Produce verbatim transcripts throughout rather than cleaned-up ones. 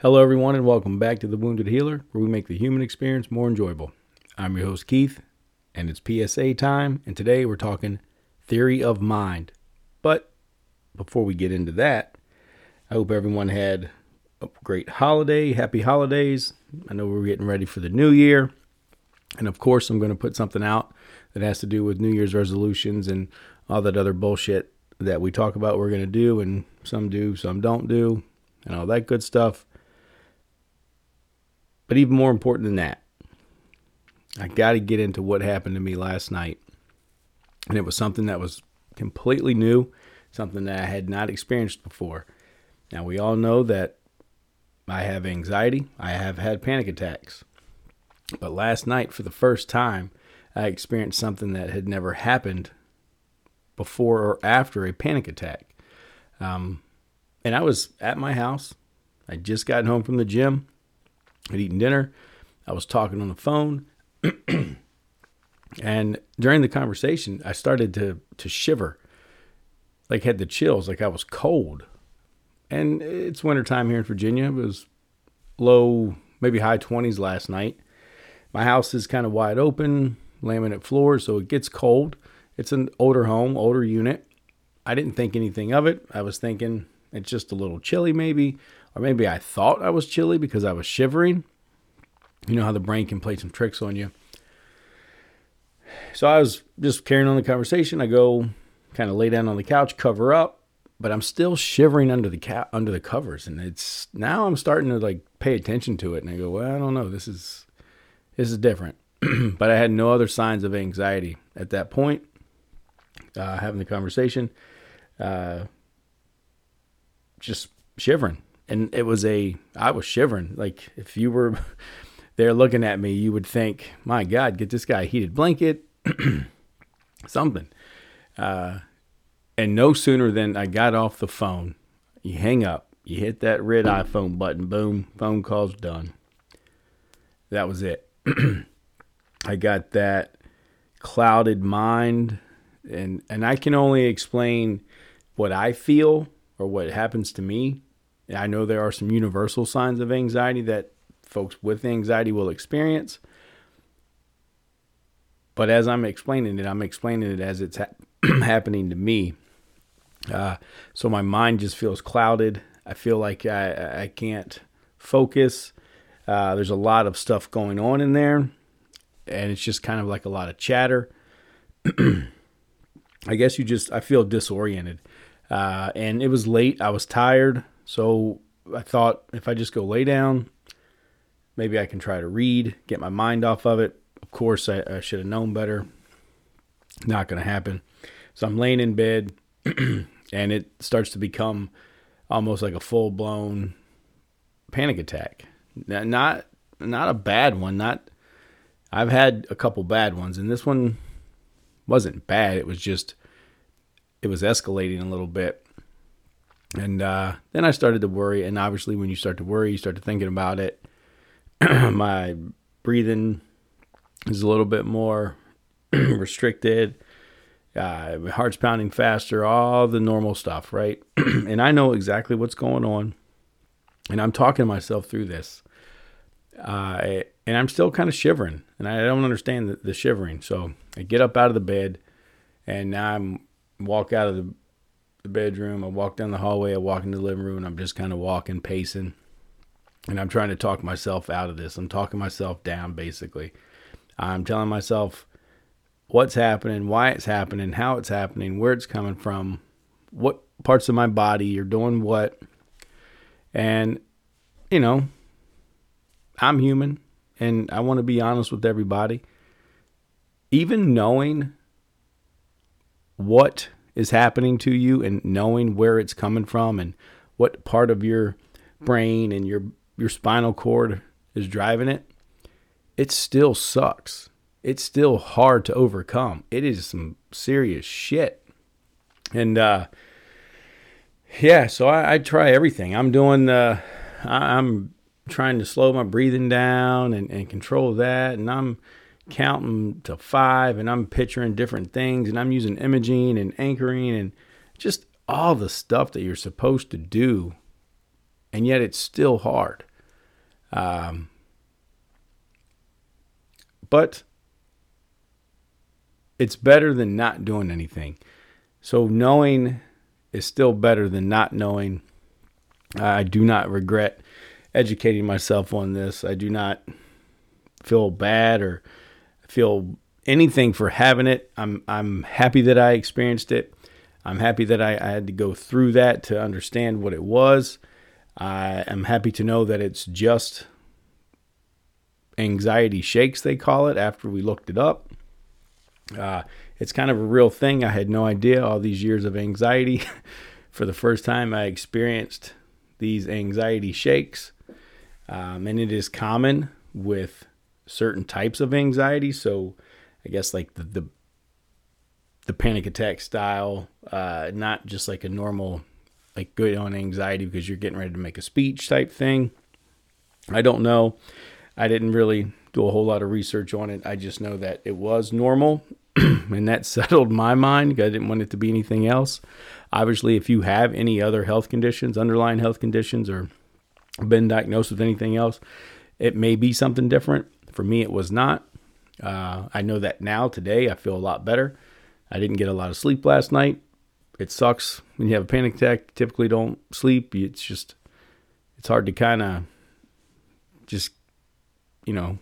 Hello, everyone, and welcome back to The Wounded Healer, where we make the human experience more enjoyable. I'm your host, Keith, and it's P S A time, and today we're talking theory of mind. But before we get into that, I hope everyone had a great holiday, happy holidays. I know we're getting ready for the new year, and of course, I'm going to put something out that has to do with New Year's resolutions and all that other bullshit that we talk about we're going to do, and some do, some don't do, and all that good stuff. But even more important than that, I got to get into what happened to me last night. And it was something that was completely new, something that I had not experienced before. Now, we all know that I have anxiety. I have had panic attacks. But last night, for the first time, I experienced something that had never happened before or after a panic attack. Um, and I was at my house. I just gotten home from the gym. I'd eaten dinner, I was talking on the phone, and during the conversation, I started to, to shiver, like had the chills, like I was cold. And it's wintertime here in Virginia. It was low, maybe high twenties last night. My house is kind of wide open, laminate floors, so it gets cold. It's an older home, older unit. I didn't think anything of it. I was thinking it's just a little chilly maybe. Or maybe I thought I was chilly because I was shivering. You know how the brain can play some tricks on you. So I was just carrying on the conversation. I go kind of lay down on the couch, cover up, but I'm still shivering under the ca- under the covers. And it's now I'm starting to like pay attention to it. And I go, well, I don't know. This is this is different. But I had no other signs of anxiety at that point. Uh, having the conversation, uh, just shivering. And it was a, I was shivering. Like if you were there looking at me, you would think, my God, get this guy a heated blanket, something. Uh, and no sooner than I got off the phone, you hang up, you hit that red iPhone button, boom, phone call's done. That was it. I got that clouded mind. And, and I can only explain what I feel or what happens to me. I know there are some universal signs of anxiety that folks with anxiety will experience. But as I'm explaining it, I'm explaining it as it's ha- happening to me. Uh, so my mind just feels clouded. I feel like I, I can't focus. Uh, there's a lot of stuff going on in there. And it's just kind of like a lot of chatter. I guess you just, I feel disoriented. Uh, and it was late. I was tired. So I thought if I just go lay down, maybe I can try to read, get my mind off of it. Of course, I, I should have known better. Not going to happen. So I'm laying in bed and it starts to become almost like a full-blown panic attack. Not not a bad one. Not I've had a couple bad ones, and this one wasn't bad. It was just, it was escalating a little bit. And uh, then I started to worry, and obviously when you start to worry, you start to thinking about it. My breathing is a little bit more restricted. Uh, my heart's pounding faster, all the normal stuff, right? And I know exactly what's going on, and I'm talking myself through this. Uh, and I'm still kind of shivering, and I don't understand the, the shivering. So I get up out of the bed, and now I'm walk out of the the bedroom. I walk down the hallway. I walk into the living room, and I'm just kind of walking, pacing, and I'm trying to talk myself out of this. I'm talking myself down, basically. I'm telling myself what's happening, why it's happening, how it's happening, where it's coming from, what parts of my body are doing what. And, you know, I'm human, and I want to be honest with everybody. Even knowing what is happening to you and knowing where it's coming from and what part of your brain and your your spinal cord is driving it, it still sucks. It's still hard to overcome. It is some serious shit. And uh, yeah, so I, I try everything. I'm doing the, I, I'm trying to slow my breathing down and, and control that, and I'm counting to five, and I'm picturing different things, and I'm using imaging and anchoring and just all the stuff that you're supposed to do, and yet it's still hard. Um, but it's better than not doing anything. So knowing is still better than not knowing. I do not regret educating myself on this. I do not feel bad or feel anything for having it. I'm I'm happy that I experienced it. I'm happy that I, I had to go through that to understand what it was. I am happy to know that it's just anxiety shakes, they call it, after we looked it up. Uh, it's kind of a real thing. I had no idea all these years of anxiety. For the first time, I experienced these anxiety shakes. Um, and it is common with certain types of anxiety. So I guess like the the, the panic attack style, uh, not just like a normal, like good on anxiety because you're getting ready to make a speech type thing. I don't know. I didn't really do a whole lot of research on it. I just know that it was normal and that settled my mind because I didn't want it to be anything else. Obviously, if you have any other health conditions, underlying health conditions, or been diagnosed with anything else, it may be something different. For me, it was not. Uh, I know that now today I feel a lot better. I didn't get a lot of sleep last night. It sucks when you have a panic attack. You typically don't sleep. It's just, it's hard to kind of just, you know,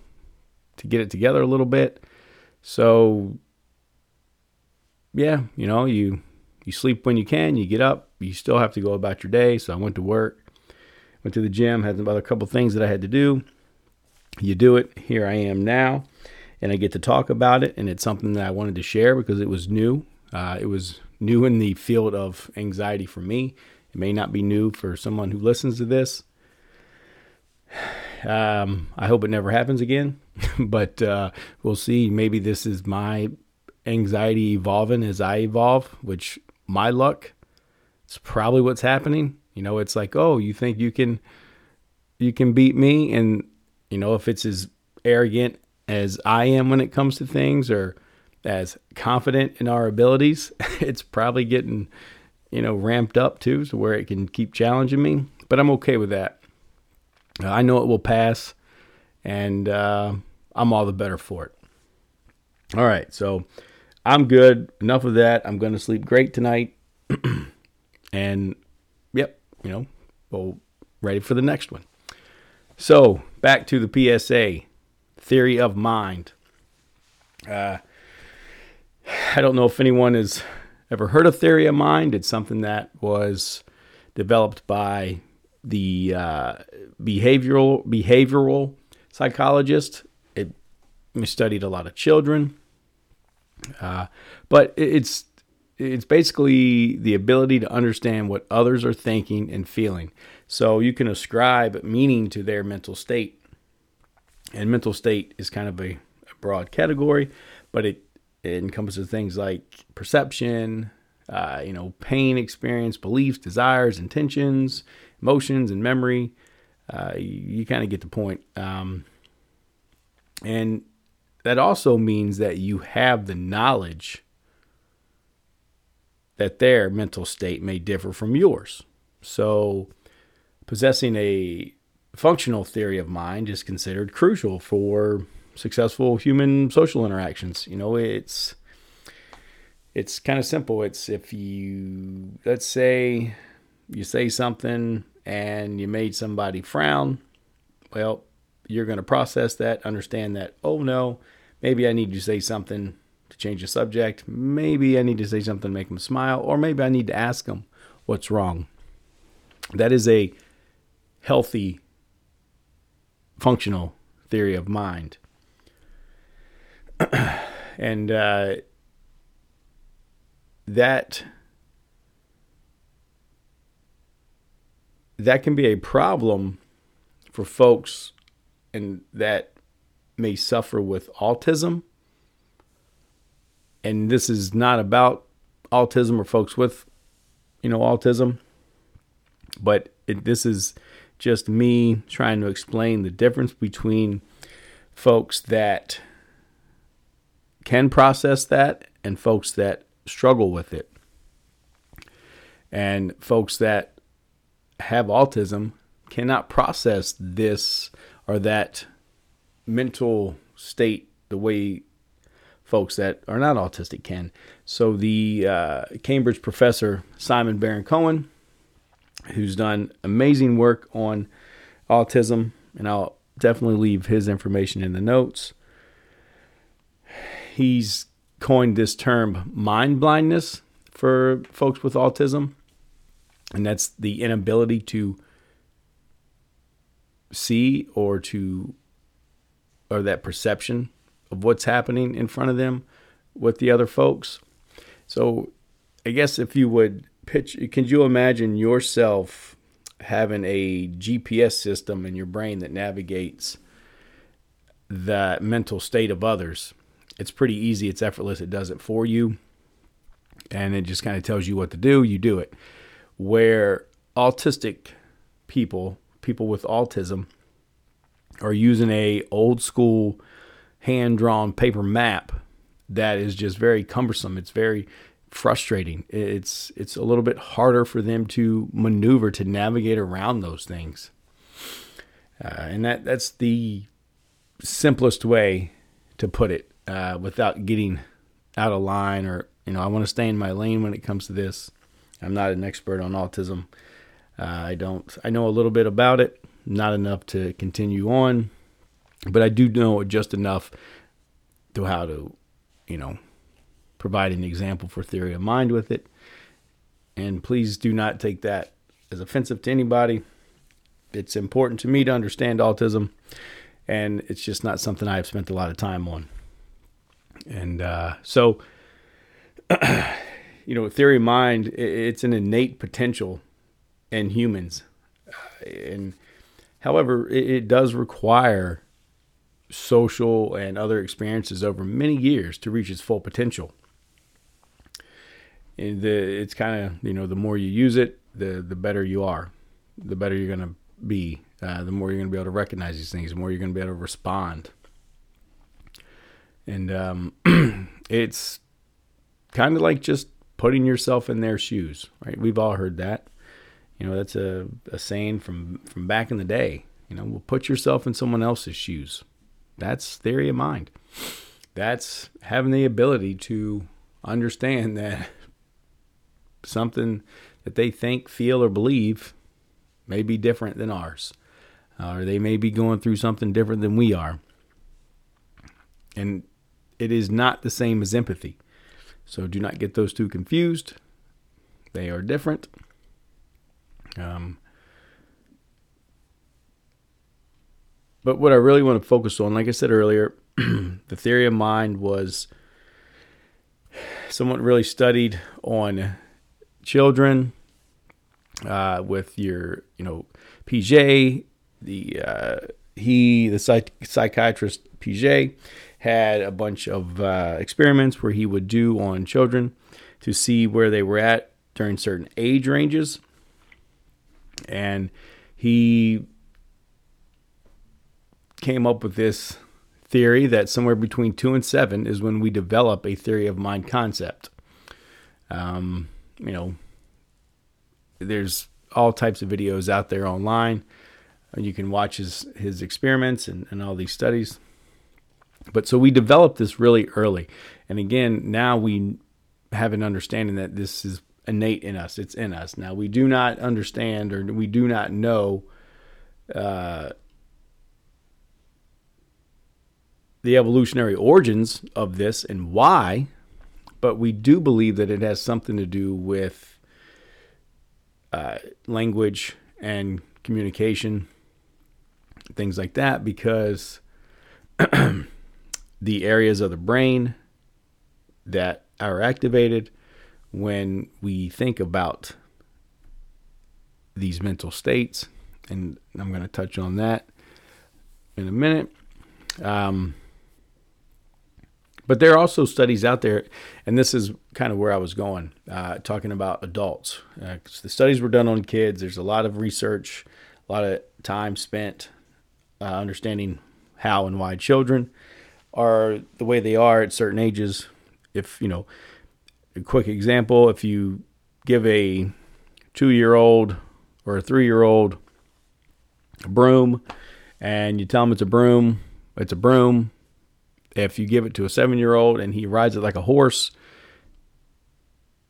to get it together a little bit. So yeah, you know, you, you sleep when you can, you get up, you still have to go about your day. So I went to work, went to the gym, had about a couple things that I had to do. You do it. Here I am now. And I get to talk about it. And it's something that I wanted to share because it was new. Uh, it was new in the field of anxiety for me. It may not be new for someone who listens to this. Um, I hope it never happens again, but uh, we'll see. Maybe this is my anxiety evolving as I evolve, which my luck, it's probably what's happening. You know, it's like, oh, you think you can, you can beat me. And you know, if it's as arrogant as I am when it comes to things or as confident in our abilities, it's probably getting, you know, ramped up too, so where it can keep challenging me, but I'm okay with that. Uh, I know it will pass and, uh, I'm all the better for it. All right. So I'm good. Enough of that. I'm going to sleep great tonight. And yep, you know, we'll ready for the next one. So back to the P S A, theory of mind. Uh, I don't know if anyone has ever heard of theory of mind. It's something that was developed by the uh, behavioral behavioral psychologist. It studied a lot of children, uh, but it's it's basically the ability to understand what others are thinking and feeling. So you can ascribe meaning to their mental state, and mental state is kind of a, a broad category, but it, it encompasses things like perception, uh, you know, pain, experience, beliefs, desires, intentions, emotions, and memory. Uh, you, you kind of get the point. Um, and that also means that you have the knowledge that their mental state may differ from yours. So possessing a functional theory of mind is considered crucial for successful human social interactions. You know, it's it's kind of simple. It's if you, let's say you say something and you made somebody frown, well, you're going to process that, understand that, oh no, maybe I need to say something to change the subject. Maybe I need to say something to make them smile, or maybe I need to ask them what's wrong. That is a healthy, functional theory of mind. And uh, that that can be a problem for folks, and that may suffer with autism. And this is not about autism or folks with, you know, autism, but it, this is just me trying to explain the difference between folks that can process that and folks that struggle with it. And folks that have autism cannot process this or that mental state the way folks that are not autistic can. So the uh, Cambridge professor, Simon Baron-Cohen, who's done amazing work on autism, and I'll definitely leave his information in the notes. He's coined this term mind-blindness for folks with autism, and that's the inability to see or to, or that perception of what's happening in front of them with the other folks. So I guess if you would pitch, can you imagine yourself having a G P S system in your brain that navigates the mental state of others? It's pretty easy. It's effortless. It does it for you. And it just kind of tells you what to do. You do it. Where autistic people, people with autism, are using a old school hand-drawn paper map that is just very cumbersome. It's very frustrating. It's it's a little bit harder for them to maneuver, to navigate around those things. Uh, and that, that's the simplest way to put it uh, without getting out of line or, you know, I want to stay in my lane when it comes to this. I'm not an expert on autism. Uh, I don't, I know a little bit about it, not enough to continue on. But I do know just enough to how to, you know, provide an example for theory of mind with it. And please do not take that as offensive to anybody. It's important to me to understand autism, and it's just not something I've spent a lot of time on. And uh, so, you know, theory of mind, it's an innate potential in humans. And however, it does require social and other experiences over many years to reach its full potential. And the, it's kind of, you know, the more you use it, the the better you are, the better you're going to be, uh, the more you're going to be able to recognize these things, the more you're going to be able to respond. And um, it's kind of like just putting yourself in their shoes, right? We've all heard that. You know, that's a, a saying from, from back in the day. You know, well, put yourself in someone else's shoes. That's theory of mind. That's having the ability to understand that something that they think, feel, or believe may be different than ours, uh, or they may be going through something different than we are. And it is not the same as empathy. So do not get those two confused. They are different. Um, But what I really want to focus on, like I said earlier, the theory of mind was someone really studied on children uh, with your, you know, Piaget. The uh, he, the psych- psychiatrist Piaget, had a bunch of uh, experiments where he would do on children to see where they were at during certain age ranges, and he came up with this theory that somewhere between two and seven is when we develop a theory of mind concept. Um, you know, there's all types of videos out there online, and you can watch his, his experiments and, and all these studies. But so we developed this really early. And again, now we have an understanding that this is innate in us. It's in us. Now we do not understand, or we do not know, uh, the evolutionary origins of this and why, but we do believe that it has something to do with uh, language and communication, things like that, because the areas of the brain that are activated when we think about these mental states, and I'm going to touch on that in a minute. Um, But there are also studies out there, and this is kind of where I was going, uh, talking about adults. Uh, 'cause the studies were done on kids. There's a lot of research, a lot of time spent uh, understanding how and why children are the way they are at certain ages. If, you know, a quick example, if you give a two-year-old or a three-year-old a broom and you tell him it's a broom, it's a broom. If you give it to a seven-year-old and he rides it like a horse,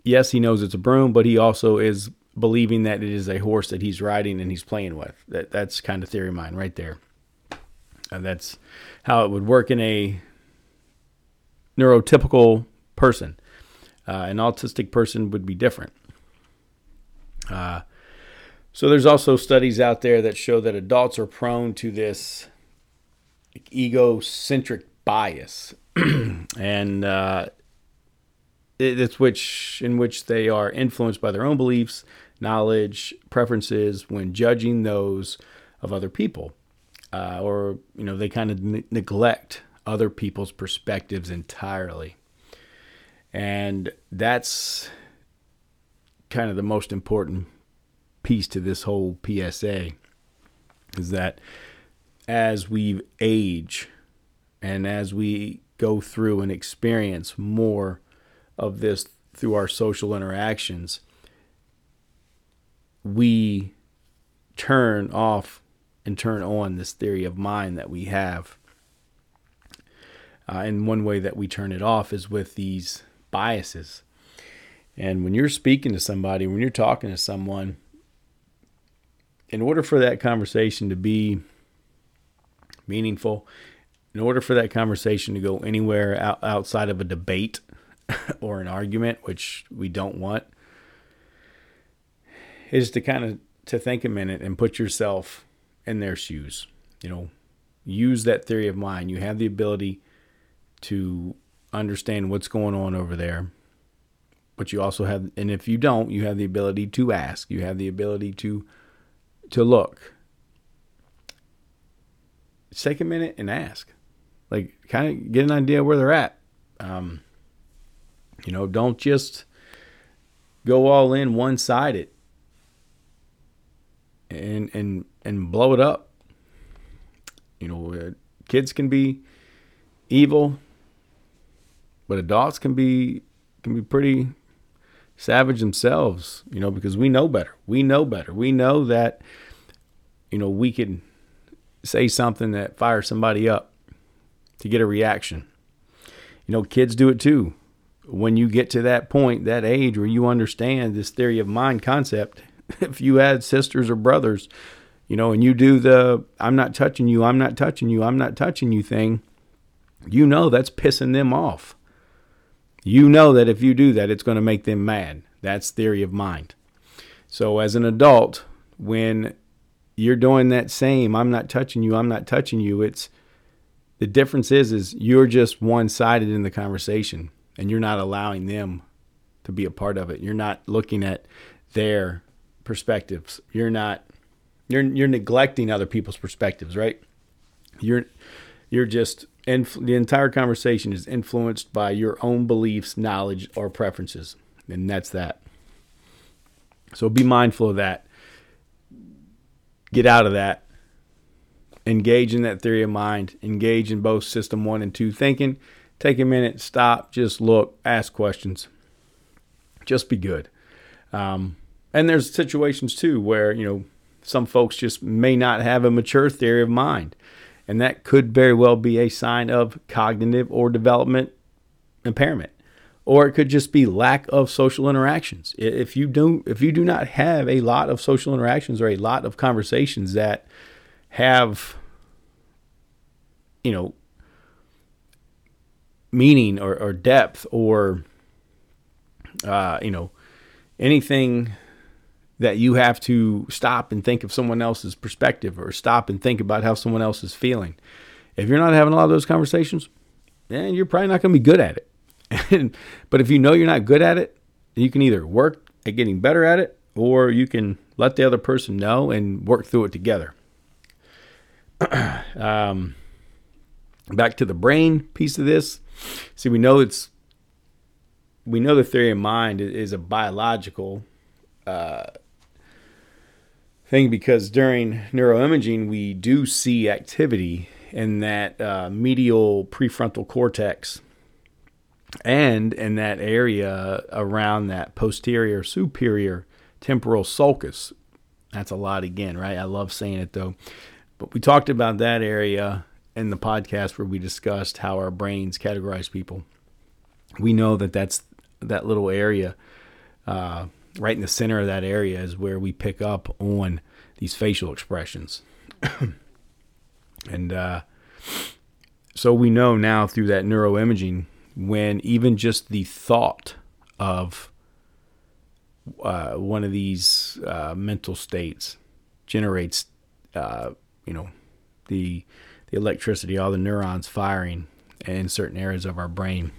yes, he knows it's a broom, but he also is believing that it is a horse that he's riding and he's playing with. That that's kind of theory of mind right there. And that's how it would work in a neurotypical person. Uh, an autistic person would be different. Uh, so there's also studies out there that show that adults are prone to this egocentric bias, and uh, it's which in which they are influenced by their own beliefs, knowledge, preferences when judging those of other people. Uh, or, you know, they kind of ne- neglect other people's perspectives entirely. And that's kind of the most important piece to this whole P S A, is that as we age and as we go through and experience more of this through our social interactions, we turn off and turn on this theory of mind that we have. Uh, and one way that we turn it off is with these biases. And when you're speaking to somebody, when you're talking to someone, in order for that conversation to be meaningful, in order for that conversation to go anywhere out, outside of a debate or an argument, which we don't want, is to kind of to think a minute and put yourself in their shoes. You know, use that theory of mind. You have the ability to understand what's going on over there, but you also have, and if you don't, you have the ability to ask. You have the ability to to look. Take a minute and ask, like, kind of get an idea where they're at. Um, you know, don't just go all in one-sided and and and blow it up. You know, kids can be evil, but adults can be can be pretty savage themselves, you know, because we know better. We know better. We know that, you know, we can say something that fires somebody up to get a reaction. You know, kids do it too. When you get to that point, that age where you understand this theory of mind concept, if you had sisters or brothers, you know, and you do the I'm not touching you, I'm not touching you, I'm not touching you thing, you know that's pissing them off. You know that if you do that, it's going to make them mad. That's theory of mind. So as an adult, when you're doing that same, I'm not touching you, I'm not touching you, it's the difference is, is you're just one-sided in the conversation, and you're not allowing them to be a part of it. You're not looking at their perspectives. You're not, you're you're neglecting other people's perspectives, right? You're, you're just. And the entire conversation is influenced by your own beliefs, knowledge, or preferences. And that's that. So be mindful of that. Get out of that. Engage in that theory of mind. Engage in both system one and two thinking. Take a minute, stop, just look, ask questions. Just be good. Um, and there's situations too where, you know, some folks just may not have a mature theory of mind. And that could very well be a sign of cognitive or development impairment. Or it could just be lack of social interactions. If you do, if you do not have a lot of social interactions or a lot of conversations that have, you know, meaning or, or depth or, uh, you know, anything that you have to stop and think of someone else's perspective or stop and think about how someone else is feeling. If you're not having a lot of those conversations, then you're probably not going to be good at it. And, but if you know you're not good at it, you can either work at getting better at it or you can let the other person know and work through it together. um, back to the brain piece of this. See, we know it's, we know the theory of mind is a biological uh, thing, because during neuroimaging we do see activity in that uh, medial prefrontal cortex and in that area around that posterior superior temporal sulcus. That's a lot again, right? I love saying it though. But we talked about that area in the podcast where we discussed how our brains categorize people. We know that that's that little area, uh, right in the center of that area is where we pick up on these facial expressions. And uh, so we know now through that neuroimaging, when even just the thought of uh, one of these uh, mental states generates, uh, you know, the the electricity, all the neurons firing in certain areas of our brain,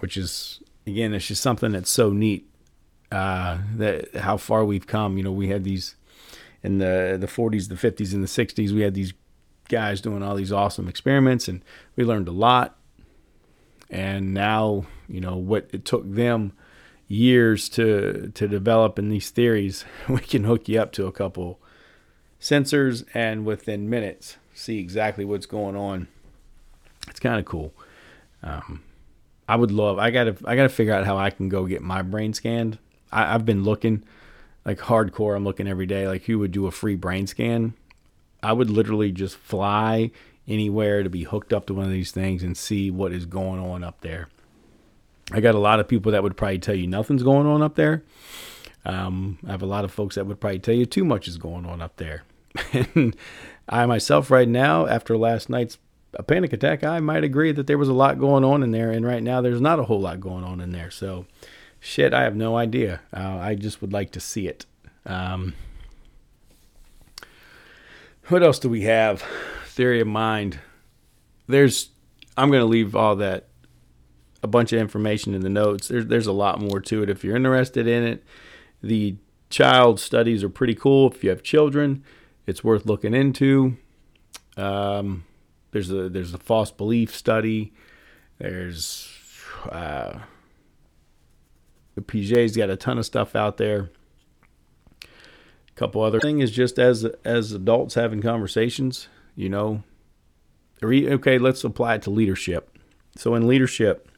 which is, again, it's just something that's so neat, uh, that how far we've come. You know, we had these in the, the forties, the fifties, and the sixties, we had these guys doing all these awesome experiments, and we learned a lot. And now, you know, what it took them years to to develop in these theories, we can hook you up to a couple sensors and within minutes see exactly what's going on. It's kind of cool. Um, I would love, I gotta, I gotta figure out how I can go get my brain scanned. I, I've been looking like hardcore. I'm looking every day, like who would do a free brain scan? I would literally just fly anywhere to be hooked up to one of these things and see what is going on up there. I got a lot of people that would probably tell you nothing's going on up there. Um, I have a lot of folks that would probably tell you too much is going on up there. And I myself right now, after last night's a panic attack, I might agree that there was a lot going on in there. And right now there's not a whole lot going on in there. So shit, I have no idea. Uh, I just would like to see it. Um, what else do we have? Theory of mind. There's, I'm going to leave all that, a bunch of information in the notes. There's, there's a lot more to it if you're interested in it. The child studies are pretty cool. If you have children, it's worth looking into. Um, there's a, there's a false belief study. There's, uh, the Piaget's got a ton of stuff out there. A couple other thing is just as, as adults having conversations, you know, okay, let's apply it to leadership. So in leadership,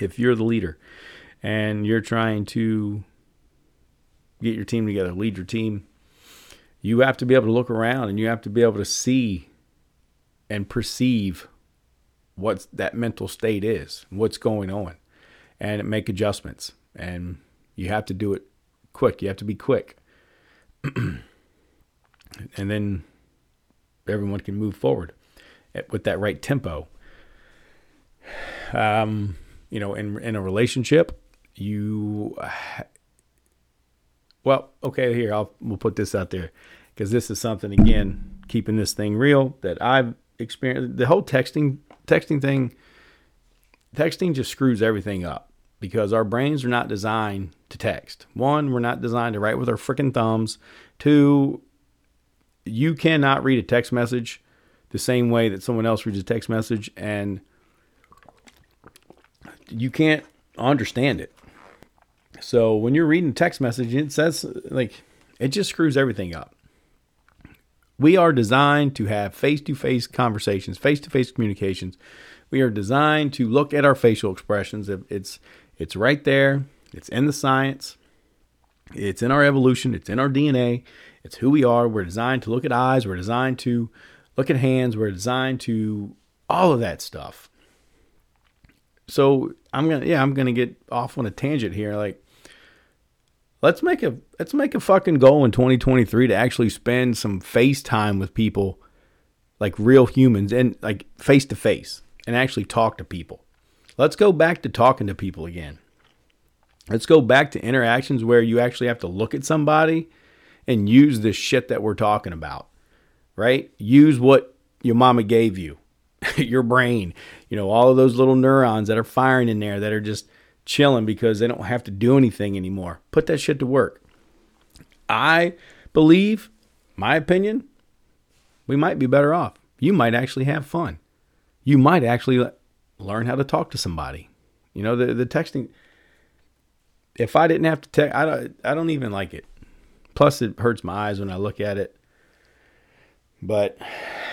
if you're the leader and you're trying to get your team together, lead your team, you have to be able to look around and you have to be able to see and perceive what that mental state is, what's going on, and make adjustments. And you have to do it quick. You have to be quick. And then everyone can move forward at, with that right tempo. Um, you know, in in a relationship, you, uh, well, okay, here, I'll we'll put this out there because this is something, again, keeping this thing real that I've experienced. The whole texting, texting thing, texting just screws everything up because our brains are not designed to text. One, we're not designed to write with our freaking thumbs. Two, you cannot read a text message the same way that someone else reads a text message, and you can't understand it. So when you're reading a text message, it says, like, it just screws everything up. We are designed to have face-to-face conversations, face-to-face communications. We are designed to look at our facial expressions. It's, it's right there. It's in the science. It's in our evolution. It's in our D N A. It's who we are. We're designed to look at eyes. We're designed to look at hands. We're designed to all of that stuff. So I'm going to, yeah, I'm going to get off on a tangent here. Like, let's make a, let's make a fucking goal in twenty twenty-three to actually spend some face time with people, like real humans, and like face to face, and actually talk to people. Let's go back to talking to people again. Let's go back to interactions where you actually have to look at somebody and use this shit that we're talking about, right? Use what your mama gave you, your brain, you know, all of those little neurons that are firing in there that are just chilling because they don't have to do anything anymore. Put that shit to work. I believe, my opinion, we might be better off. You might actually have fun. You might actually learn how to talk to somebody. You know, the, the texting... If I didn't have to text, I don't, I don't even like it. Plus, it hurts my eyes when I look at it. But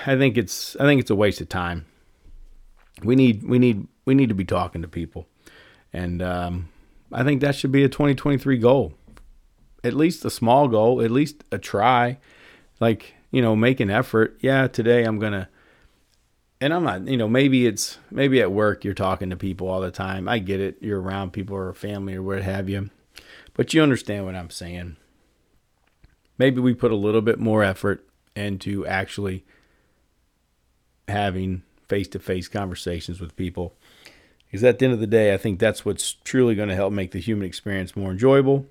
I think it's, I think it's a waste of time. We need, we need, we need to be talking to people, and um, I think that should be a twenty twenty-three goal. At least a small goal. At least a try. Like, you know, make an effort. Yeah, today I'm going to, and I'm not, you know, maybe it's, maybe at work you're talking to people all the time. I get it. You're around people or family or what have you. But you understand what I'm saying. Maybe we put a little bit more effort into actually having face-to-face conversations with people. Because at the end of the day, I think that's what's truly going to help make the human experience more enjoyable.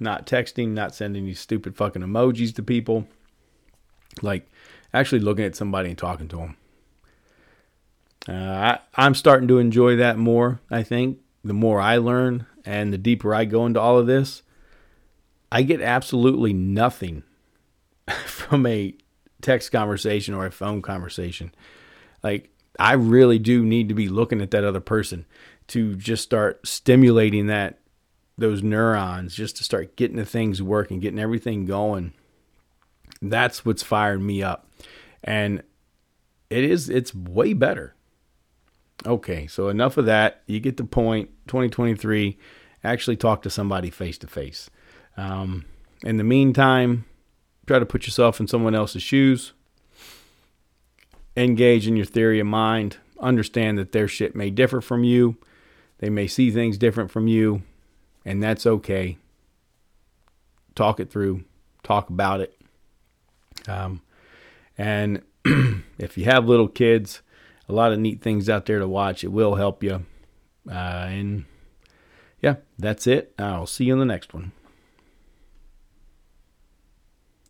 Not texting, not sending these stupid fucking emojis to people. Like, actually looking at somebody and talking to them. Uh, I, I'm starting to enjoy that more, I think. The more I learn and the deeper I go into all of this, I get absolutely nothing from a text conversation or a phone conversation. Like, I really do need to be looking at that other person to just start stimulating that those neurons, just to start getting the things working, getting everything going. That's what's firing me up. And it is, it's way better. Okay, so enough of that. You get the point. twenty twenty-three, actually talk to somebody face to face. Um, in the meantime, try to put yourself in someone else's shoes. Engage in your theory of mind. Understand that their shit may differ from you. They may see things different from you. And that's okay. Talk it through. Talk about it. Um, and if you have little kids, a lot of neat things out there to watch. It will help you. Uh, and yeah, that's it. I'll see you in the next one.